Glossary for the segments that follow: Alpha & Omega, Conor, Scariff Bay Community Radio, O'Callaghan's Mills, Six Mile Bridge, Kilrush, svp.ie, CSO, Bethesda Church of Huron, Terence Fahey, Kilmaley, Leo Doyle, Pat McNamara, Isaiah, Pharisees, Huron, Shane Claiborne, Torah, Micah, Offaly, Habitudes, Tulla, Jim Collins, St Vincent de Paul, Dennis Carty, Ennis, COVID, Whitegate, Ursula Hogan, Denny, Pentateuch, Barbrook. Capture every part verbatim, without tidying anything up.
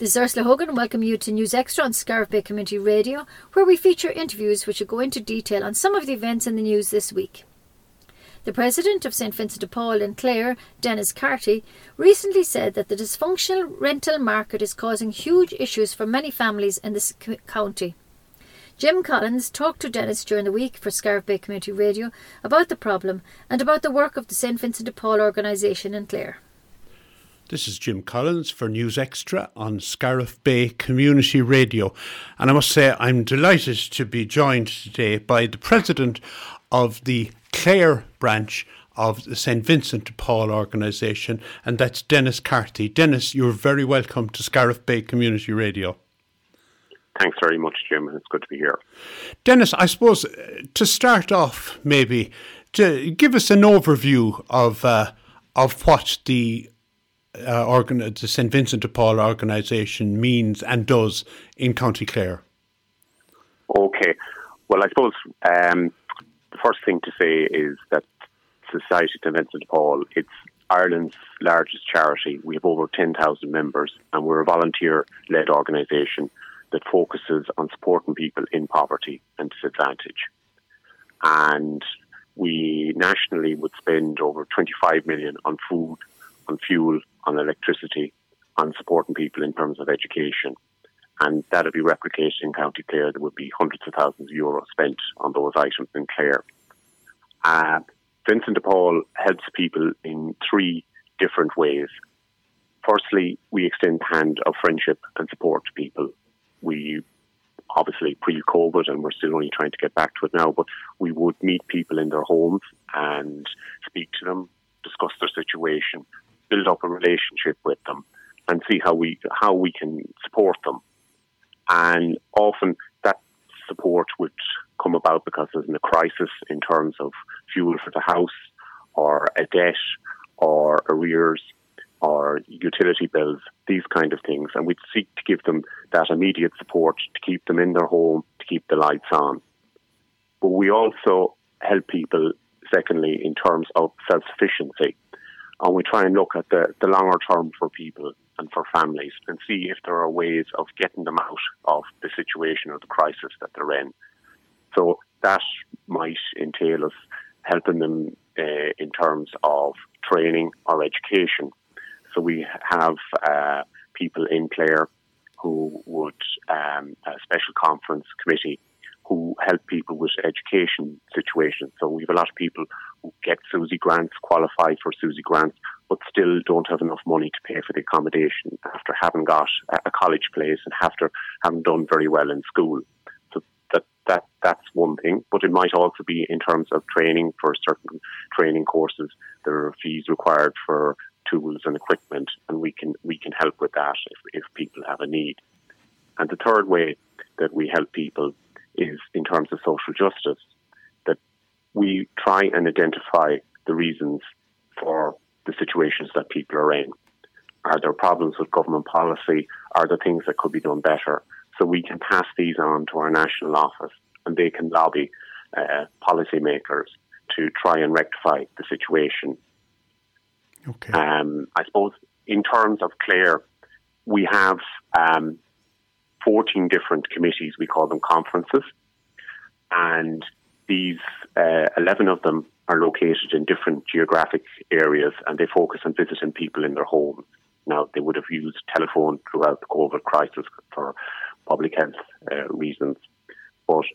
This is Ursula Hogan and welcome you to News Extra on Scariff Bay Community Radio, where we feature interviews which will go into detail on some of the events in the news this week. The president of St Vincent de Paul in Clare, Dennis Carty, recently said that the dysfunctional rental market is causing huge issues for many families in this county. Jim Collins talked to Dennis during the week for Scariff Bay Community Radio about the problem and about the work of the St Vincent de Paul organisation in Clare. This is Jim Collins for News Extra on Scariff Bay Community Radio. And I must say I'm delighted to be joined today by the president of the Clare branch of the St Vincent de Paul organisation, and that's Dennis Carty. Dennis, you're very welcome to Scariff Bay Community Radio. Thanks very much, Jim. It's good to be here. Dennis, I suppose uh, to start off maybe, to give us an overview of, uh, of what the Uh, organ- the St Vincent de Paul organisation means and does in County Clare. Okay, well I suppose um, the first thing to say is that Society St Vincent de Paul, it's Ireland's largest charity. We have over ten thousand members and we're a volunteer-led organisation that focuses on supporting people in poverty and disadvantage. And we nationally would spend over twenty-five million on food, on fuel, on electricity, on supporting people in terms of education. And that'll be replicated in County Clare. There would be hundreds of thousands of euros spent on those items in Clare. Uh, Vincent de Paul helps people in three different ways. Firstly, we extend the hand of friendship and support to people. We obviously pre-COVID, and we're still only trying to get back to it now, but we would meet people in their homes and speak to them, discuss their situation, build up a relationship with them and see how we how we can support them. And often that support would come about because there's a crisis in terms of fuel for the house or a debt or arrears or utility bills, these kind of things. And we'd seek to give them that immediate support to keep them in their home, to keep the lights on. But we also help people, secondly, in terms of self-sufficiency. And we try and look at the, the longer term for people and for families and see if there are ways of getting them out of the situation or the crisis that they're in. So that might entail us helping them uh, in terms of training or education. So we have uh, people in Clare who would, um, a special conference committee who help people with education situations. So we have a lot of people who get SUSY grants, qualify for SUSY grants, but still don't have enough money to pay for the accommodation after having got a college place and after having done very well in school. So that that that's one thing. But it might also be in terms of training for certain training courses. There are fees required for tools and equipment, and we can we can help with that if, if people have a need. And the third way that we help people is in terms of social justice, that we try and identify the reasons for the situations that people are in. Are there problems with government policy? Are there things that could be done better? So we can pass these on to our national office and they can lobby uh, policymakers to try and rectify the situation. Okay. Um, I suppose in terms of Clare, we have Um, fourteen different committees, we call them conferences, and these uh, eleven of them are located in different geographic areas and they focus on visiting people in their homes. Now, they would have used telephone throughout the COVID crisis for public health uh, reasons, but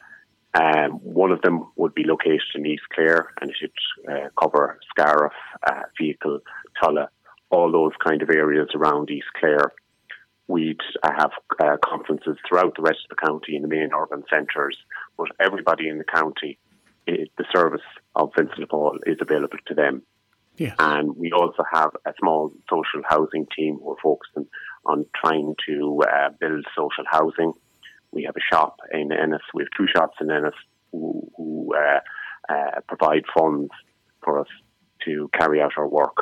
um, one of them would be located in East Clare and it should uh, cover Scariff, uh, Vehicle, Tulla, all those kind of areas around East Clare. We'd have uh, conferences throughout the rest of the county in the main urban centres, but everybody in the county, it, the service of Vincent de Paul is available to them. Yeah. And we also have a small social housing team who are focusing on trying to uh, build social housing. We have a shop in Ennis, we have two shops in Ennis who, who uh, uh, provide funds for us to carry out our work.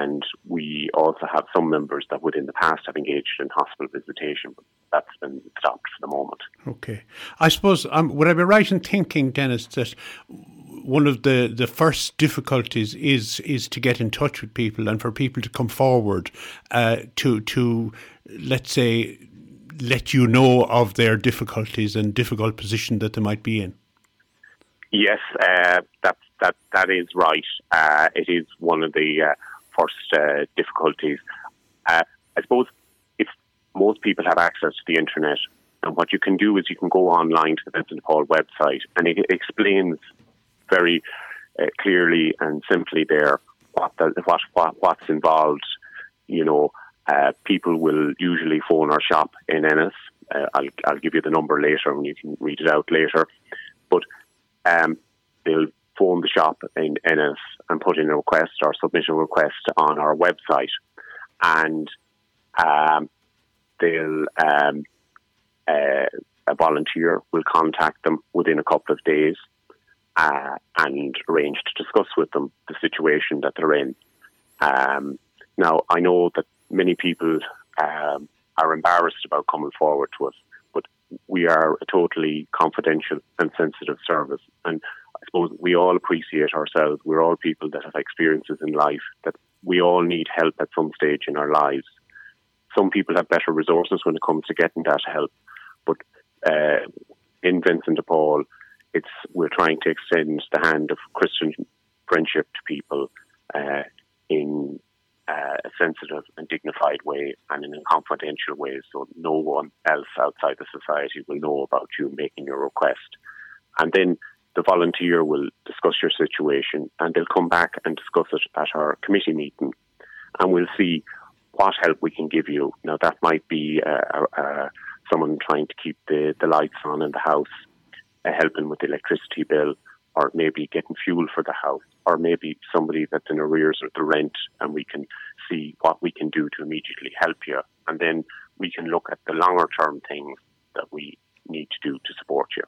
And we also have some members that would in the past have engaged in hospital visitation, but that's been stopped for the moment. Okay. I suppose, um, would I be right in thinking, Dennis, that one of the, the first difficulties is is to get in touch with people and for people to come forward uh, to to let's say let you know of their difficulties and difficult position that they might be in. Yes, uh, that that that is right. Uh, it is one of the uh, first uh, difficulties. Uh, I suppose if most people have access to the internet, and what you can do is you can go online to the Vincent de Paul website, and it explains very uh, clearly and simply there what, the, what what what's involved. You know, uh, people will usually phone our shop in Ennis. Uh, I'll I'll give you the number later, and you can read it out later. But um, they'll phone the shop in Ennis and put in a request or submission request on our website, and um, they'll. Um, Uh, a volunteer will contact them within a couple of days uh, and arrange to discuss with them the situation that they're in. Um, now, I know that many people um, are embarrassed about coming forward to us, but we are a totally confidential and sensitive service. And I suppose we all appreciate ourselves. We're all people that have experiences in life, that we all need help at some stage in our lives. Some people have better resources when it comes to getting that help. But uh, in Vincent de Paul, it's we're trying to extend the hand of Christian friendship to people uh, in uh, a sensitive and dignified way and in a confidential way, so no one else outside the society will know about you making your request. And then the volunteer will discuss your situation, and they'll come back and discuss it at our committee meeting, and we'll see what help we can give you. Now, that might be uh, uh, someone trying to keep the, the lights on in the house, uh, helping with the electricity bill, or maybe getting fuel for the house, or maybe somebody that's in arrears with the rent, and we can see what we can do to immediately help you. And then we can look at the longer-term things that we need to do to support you.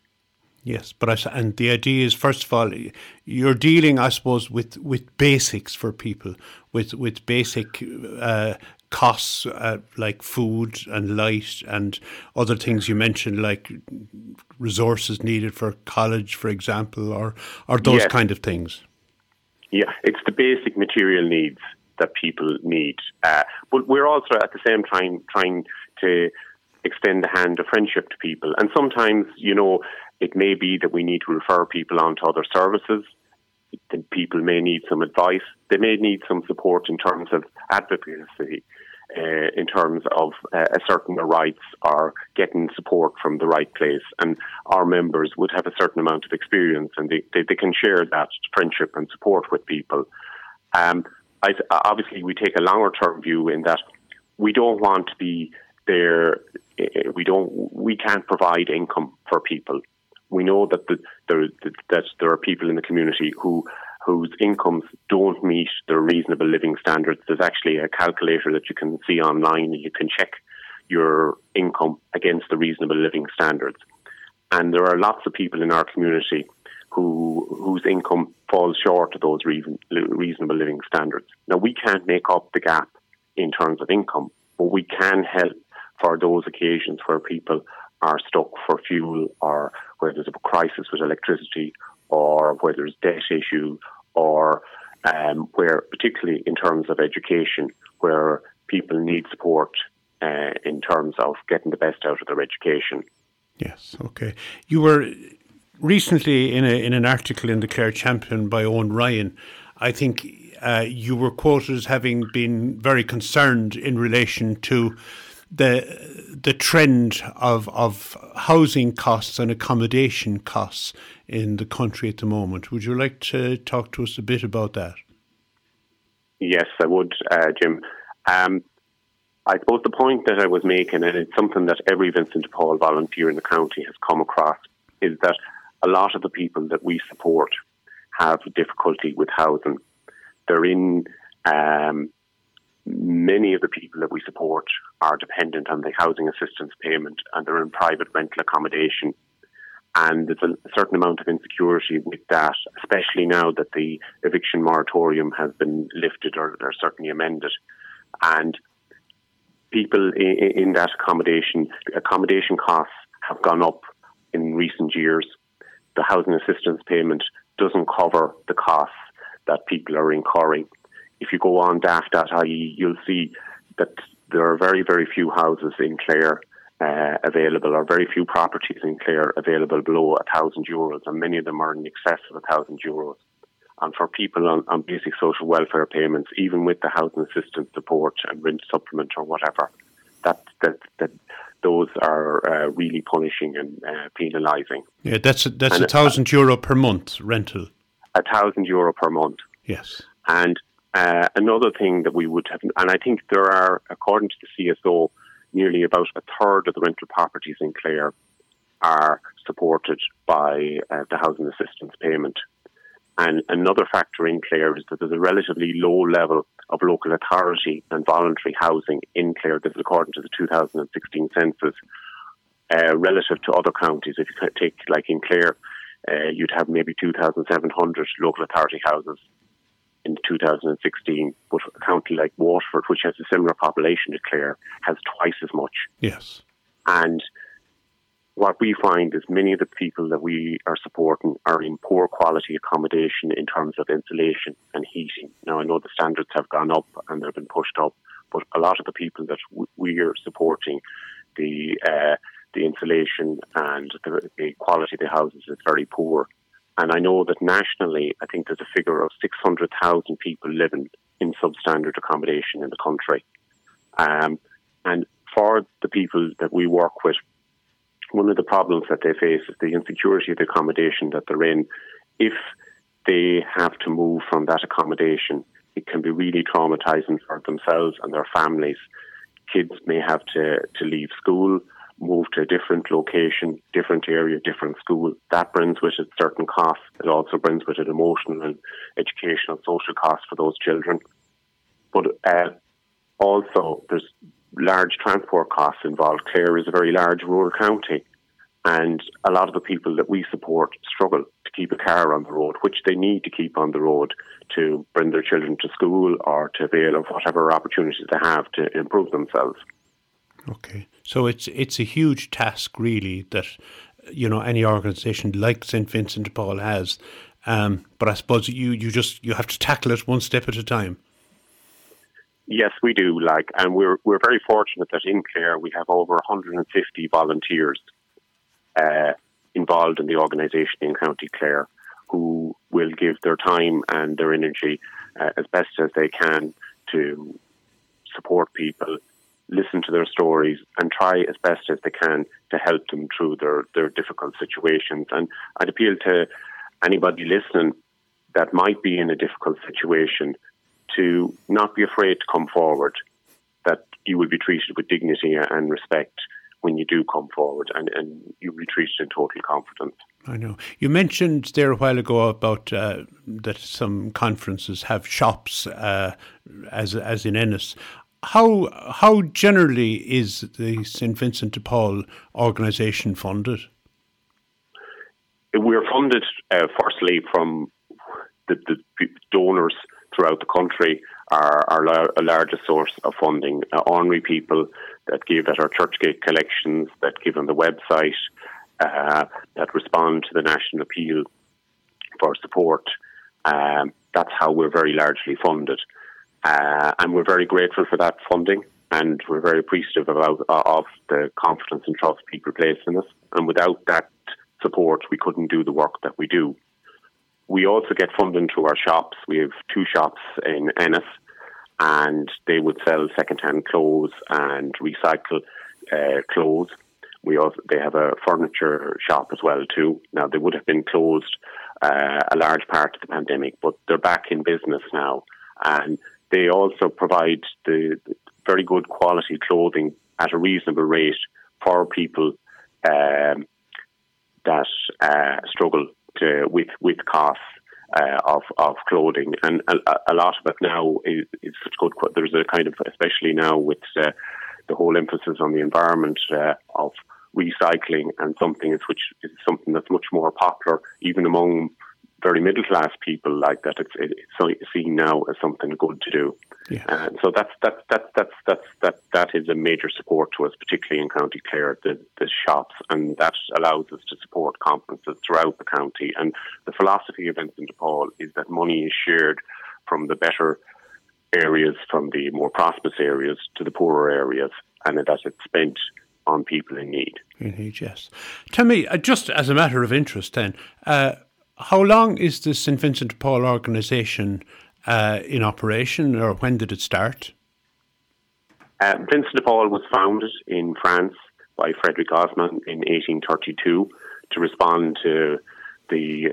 Yes, but I, and the idea is, first of all, you're dealing, I suppose, with, with basics for people, with with basic uh, costs uh, like food and light and other things you mentioned, like resources needed for college, for example, or, or those yes. kind of things. Yeah, it's the basic material needs that people need. Uh, but we're also at the same time trying to extend the hand of friendship to people. And sometimes, you know, it may be that we need to refer people on to other services. People may need some advice. They may need some support in terms of advocacy, uh, in terms of uh, asserting their rights or getting support from the right place. And our members would have a certain amount of experience, and they, they, they can share that friendship and support with people. Um, I, obviously, we take a longer-term view in that we don't want to be there. We don't. We can't provide income for people. We know that the, the, the, that there are people in the community who whose incomes don't meet the reasonable living standards. There's actually a calculator that you can see online, and you can check your income against the reasonable living standards. And there are lots of people in our community who whose income falls short of those reason, reasonable living standards. Now, we can't make up the gap in terms of income, but we can help for those occasions where people are stuck for fuel, or where there's a crisis with electricity, or where there's debt issue, or um, where, particularly in terms of education, where people need support uh, in terms of getting the best out of their education. Yes, okay. You were recently in, a, in an article in the Clare Champion by Owen Ryan. I think uh, you were quoted as having been very concerned in relation to the the trend of of housing costs and accommodation costs in the country at the moment. Would you like to talk to us a bit about that? Yes, I would, uh, Jim. Um, I suppose the point that I was making, and it's something that every Vincent de Paul volunteer in the county has come across, is that a lot of the people that we support have difficulty with housing. They're in... Um, Many of the people that we support are dependent on the housing assistance payment, and they're in private rental accommodation. And there's a certain amount of insecurity with that, especially now that the eviction moratorium has been lifted or, or certainly amended. And people in, in that accommodation, accommodation costs have gone up in recent years. The housing assistance payment doesn't cover the costs that people are incurring. If you go on daft dot I E, you'll see that there are very, very few houses in Clare uh, available, or very few properties in Clare available below one thousand euros, and many of them are in excess of one thousand euros. And for people on, on basic social welfare payments, even with the housing assistance support and rent supplement or whatever, that that that those are uh, really punishing and uh, penalising. Yeah, that's a, that's a thousand euro per month rental. A thousand euro per month. Yes. And uh, another thing that we would have, and I think there are, according to the C S O, nearly about a third of the rental properties in Clare are supported by uh, the housing assistance payment. And another factor in Clare is that there's a relatively low level of local authority and voluntary housing in Clare. This is according to the two thousand sixteen census. Uh, relative to other counties, if you take, like in Clare, uh, you'd have maybe two thousand seven hundred local authority houses in two thousand sixteen. But a county like Waterford, which has a similar population to Clare, has twice as much. Yes. And what we find is many of the people that we are supporting are in poor quality accommodation in terms of insulation and heating. Now, I know the standards have gone up and they've been pushed up, but a lot of the people that we are supporting, the uh, the insulation and the, the quality of the houses is very poor. And I know that nationally, I think there's a figure of six hundred thousand people living in substandard accommodation in the country. Um, and for the people that we work with, one of the problems that they face is the insecurity of the accommodation that they're in. If they have to move from that accommodation, it can be really traumatizing for themselves and their families. Kids may have to, to leave school, move to a different location, different area, different school. That brings with it certain costs. It also brings with it emotional and educational, social costs for those children. But uh, also there's large transport costs involved. Clare is a very large rural county, and a lot of the people that we support struggle to keep a car on the road, which they need to keep on the road to bring their children to school or to avail of whatever opportunities they have to improve themselves. Okay, so it's it's a huge task, really, that you know any organisation like St Vincent de Paul has. Um, but I suppose you you just you have to tackle it one step at a time. Yes, we do. Like, and we're we're very fortunate that in Clare we have over one hundred fifty volunteers uh, involved in the organisation in County Clare, who will give their time and their energy uh, as best as they can to support people, listen to their stories, and try as best as they can to help them through their, their difficult situations. And I'd appeal to anybody listening that might be in a difficult situation to not be afraid to come forward, that you will be treated with dignity and respect when you do come forward, and, and you'll be treated in total confidence. I know. You mentioned there a while ago about uh, that some conferences have shops, uh, as as in Ennis. How, how generally is the St Vincent de Paul organisation funded? We're funded, uh, firstly, from the, the donors throughout the country are our lar- largest source of funding. Uh, ordinary people that give at our Churchgate collections, that give on the website, uh, that respond to the national appeal for support. Um, that's how we're very largely funded. Uh, and we're very grateful for that funding, and we're very appreciative about, of the confidence and trust people place in us. And without that support, we couldn't do the work that we do. We also get funding through our shops. We have two shops in Ennis, and they would sell second-hand clothes and recycle uh, clothes. We also they have a furniture shop as well too. Now, they would have been closed uh, a large part of the pandemic, but they're back in business now, and they also provide the very good quality clothing at a reasonable rate for people um, that uh, struggle Uh, with with costs uh, of of clothing, and a, a lot of it now is, is such good. There's a kind of, especially now with uh, the whole emphasis on the environment uh, of recycling, and something is, which is something that's much more popular even among very middle class people like that it's, it, it's seen now as something good to do. Yeah. And so that's that's that's that's that's that that is a major support to us, particularly in County Clare, the, the shops, and that allows us to support conferences throughout the county. And the philosophy of Vincent de Paul is that money is shared from the better areas, from the more prosperous areas to the poorer areas, and that it's spent on people in need. In need, yes. Tell me, uh, just as a matter of interest then, uh, how long is the St Vincent de Paul organisation uh, in operation, or when did it start? Uh, Vincent de Paul was founded in France by Frédéric Ozanam in eighteen thirty-two to respond to the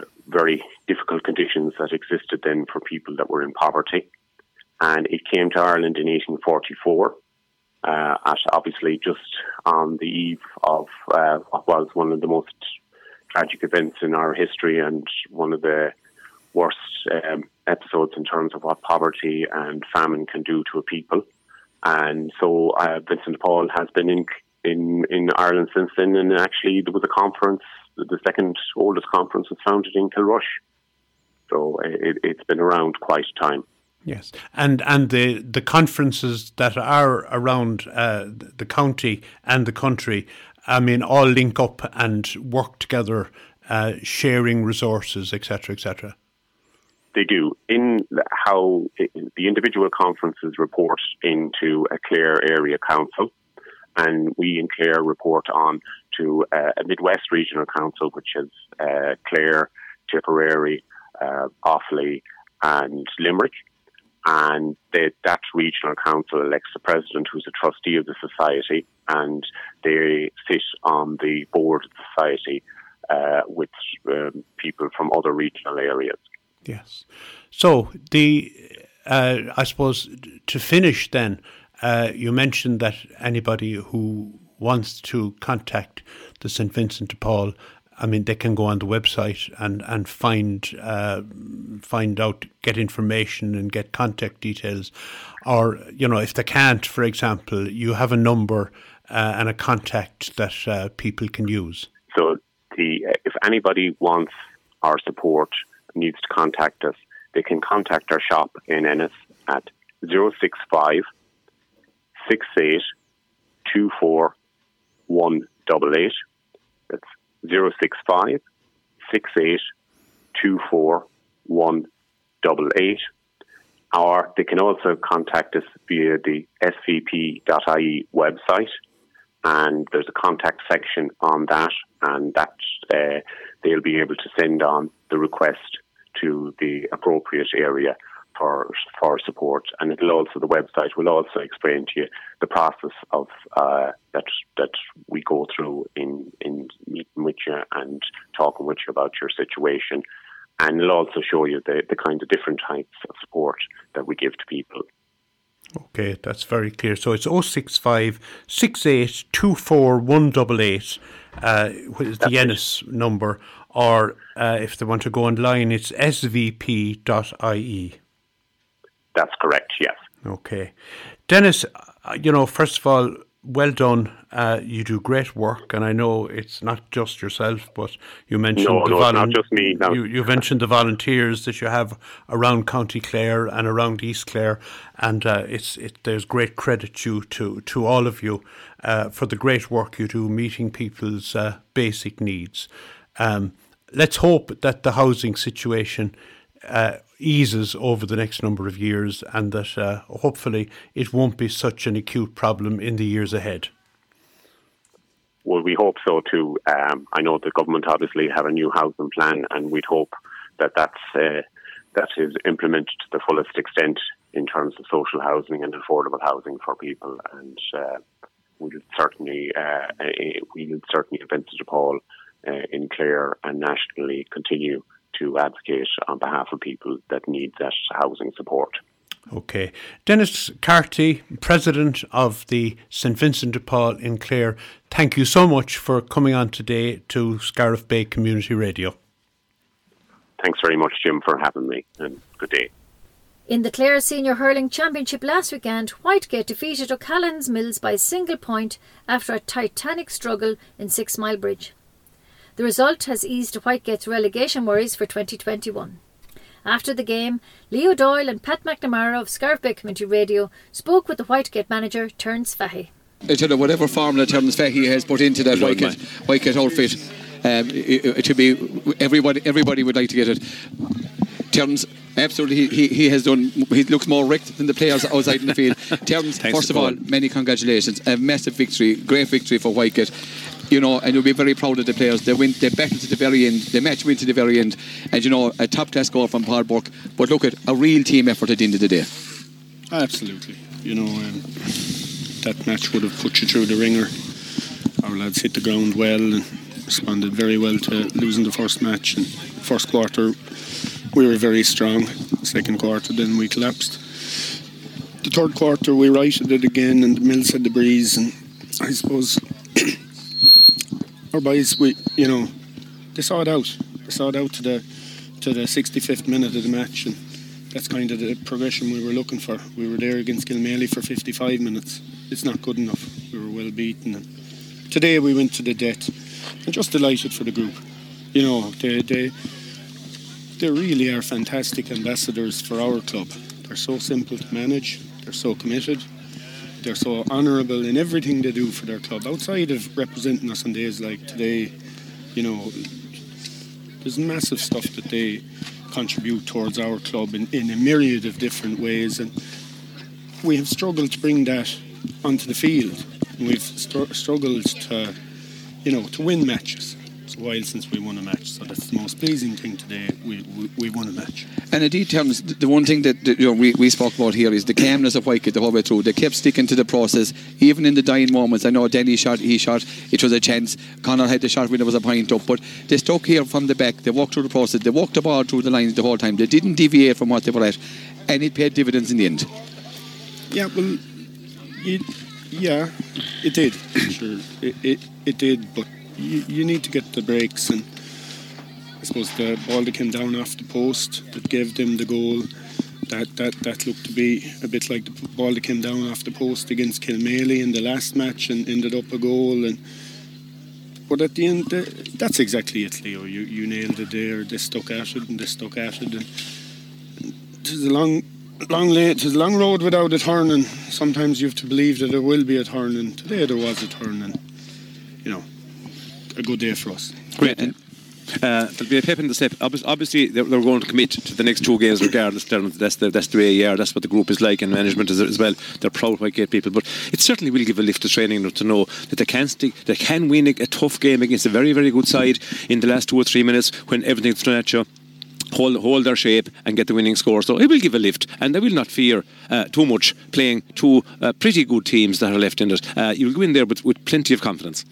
uh, very difficult conditions that existed then for people that were in poverty. And it came to Ireland in eighteen forty-four. Uh, at obviously just on the eve of uh, what was one of the most tragic events in our history and one of the worst um, episodes in terms of what poverty and famine can do to a people. And so uh, Vincent de Paul has been in, in in Ireland since then, and actually there was a conference, the second oldest conference was founded in Kilrush. So it, it's been around quite a time. Yes, and and the, the conferences that are around uh, the county and the country, I mean, all link up and work together, uh, sharing resources, et cetera, et cetera. They do. In how the individual conferences report into a Clare Area Council, and we in Clare report on to uh, a Midwest Regional Council, which is uh, Clare, Tipperary, uh, Offaly and Limerick. And they, that regional council elects the president, who's a trustee of the society, and they sit on the board of the society uh, with um, people from other regional areas. Yes. So the, uh, I suppose to finish then, uh, you mentioned that anybody who wants to contact the St Vincent de Paul, I mean, they can go on the website and and find uh, find out, get information and get contact details. Or, you know, if they can't, for example, you have a number uh, and a contact that uh, people can use. So the if anybody wants our support, needs to contact us, they can contact our shop in Ennis at zero six five, six eight two four, one eight eight. That's zero six five, six eight two four, one eight eight, or they can also contact us via the s v p dot i e website, and there's a contact section on that, and that uh, they'll be able to send on the request to the appropriate area for for support, and it'll also the website will also explain to you the process of uh, that that we go through in, in meeting with you and talking with you about your situation, and it'll also show you the, the kind of different types of support that we give to people. Okay, that's very clear. So it's oh six five, six eight two four, one eight eight uh, is the Ennis number, or uh, if they want to go online, it's s v p dot i e. That's correct, yes. Okay. Dennis, you know, first of all, well done. Uh, you do great work, and I know it's not just yourself, but you mentioned no, the no, volu- not just me. No. You, you mentioned the volunteers that you have around County Clare and around East Clare, and uh, it's it. There's great credit due to to all of you uh, for the great work you do, meeting people's uh, basic needs. Um, let's hope that the housing situation Uh, eases over the next number of years, and that uh, hopefully it won't be such an acute problem in the years ahead. Well, we hope so too. Um, I know the government obviously have a new housing plan, and we'd hope that that's, uh, that is implemented to the fullest extent in terms of social housing and affordable housing for people. And uh, we'll certainly, uh, we'll certainly, Vincent de Paul uh, in Clare and nationally continue to advocate on behalf of people that need that housing support. Okay. Dennis Carty, President of the St Vincent de Paul in Clare, thank you so much for coming on today to Scariff Bay Community Radio. Thanks very much, Jim, for having me, and good day. In the Clare Senior Hurling Championship last weekend, Whitegate defeated O'Callaghan's Mills by a single point after a titanic struggle in Six Mile Bridge. The result has eased Whitegate's relegation worries for twenty twenty-one. After the game, Leo Doyle and Pat McNamara of Scariff Bay Community Radio spoke with the Whitegate manager, Terence Fahey. Whatever formula Terence Fahey has put into that Whitegate, Whitegate outfit, um, it, it should be everybody. Everybody would like to get it. Terence, absolutely, he, he has done. He looks more wrecked than the players outside in the field. Terence, first of all, many congratulations. A massive victory, great victory for Whitegate. You know, and you'll be very proud of the players. They win, they battle to the very end. They match win to the very end. And you know, a top class score from Barbrook. But look at a real team effort at the end of the day. Absolutely. You know, um, that match would have put you through the ringer. Our lads hit the ground well and responded very well to losing the first match. And first quarter, we were very strong. Second quarter, then we collapsed. The third quarter, we righted it again, and the Mills had the breeze. And I suppose. Our boys, we, you know, they saw it out. They saw it out to the to the sixty-fifth minute of the match, and that's kind of the progression we were looking for. We were there against Kilmaley for fifty-five minutes. It's not good enough. We were well beaten. And today we went to the death, and just delighted for the group. You know, they they they really are fantastic ambassadors for our club. They're so simple to manage. They're so committed. They're so honourable in everything they do for their club. Outside of representing us on days like today, you know, there's massive stuff that they contribute towards our club in, in a myriad of different ways, and we have struggled to bring that onto the field. We've stru- struggled to, you know, to win matches. It's a while since we won a match, so that's the most pleasing thing today. We we, we won a match. And indeed, Terence, the one thing that, that you know, we, we spoke about here is the calmness of Whitegate the whole way through. They kept sticking to the process, even in the dying moments. I know Denny shot, he shot, it was a chance. Conor had the shot when it was a point up, but they stuck here from the back. They walked through the process. They walked the ball through the lines the whole time. They didn't deviate from what they were at, and it paid dividends in the end. Yeah, well, it, yeah, it did. Sure, it, it, it did, but You, you need to get the breaks, and I suppose the ball that came down off the post that gave them the goal, that, that, that looked to be a bit like the ball that came down off the post against Kilmaley in the last match and ended up a goal. And but at the end, uh, that's exactly it, Leo. You you nailed it there. They stuck at it and they stuck at it. And it was a long, long lane. It was a long road without a turn, and sometimes you have to believe that there will be a turn. And today there was a turn, and you know. A good day for us. Great. Uh, there'll be a pep in the step. Obviously, obviously they're, they're going to commit to the next two games regardless. That's the, that's the way you are. That's what the group is like, and management is, as well. They're proud Whitegate people, but it certainly will give a lift to training to know that they can stick, they can win a, a tough game against a very, very good side in the last two or three minutes when everything's thrown at you. Hold, hold their shape and get the winning score. So it will give a lift, and they will not fear uh, too much playing two uh, pretty good teams that are left in it. Uh, you'll go in there with, with plenty of confidence.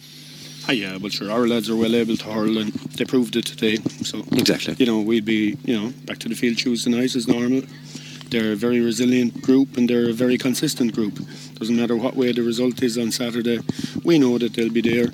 Ah, yeah, well, sure, our lads are well able to hurl, and they proved it today. So exactly, you know, we'd be, you know, back to the field Tuesday night as normal. They're a very resilient group, and they're a very consistent group. Doesn't matter what way the result is on Saturday, we know that they'll be there,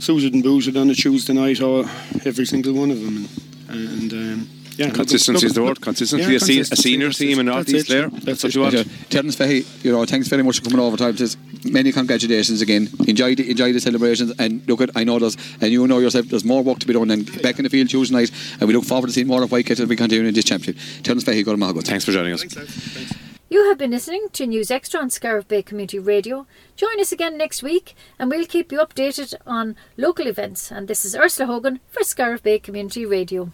suited and booted on a Tuesday night, or every single one of them. And, and um, yeah, consistency look, look, is the word. Consistency, yeah, a, consistency a senior team, and North East there. That's what you want. Terence Fahey, you know, thanks very much for coming over. Time says. Many congratulations again. Enjoy the, enjoy the celebrations, and look at I know there's, and you know yourself, there's more work to be done, and back in the field Tuesday night, and we look forward to seeing more of Whitegate as we continue in this championship. Terence Fahey, good morning. Thanks for joining us. Thanks, Thanks. You have been listening to News Extra on Scariff Bay Community Radio. Join us again next week, and we'll keep you updated on local events. And this is Ursula Hogan for Scariff Bay Community Radio.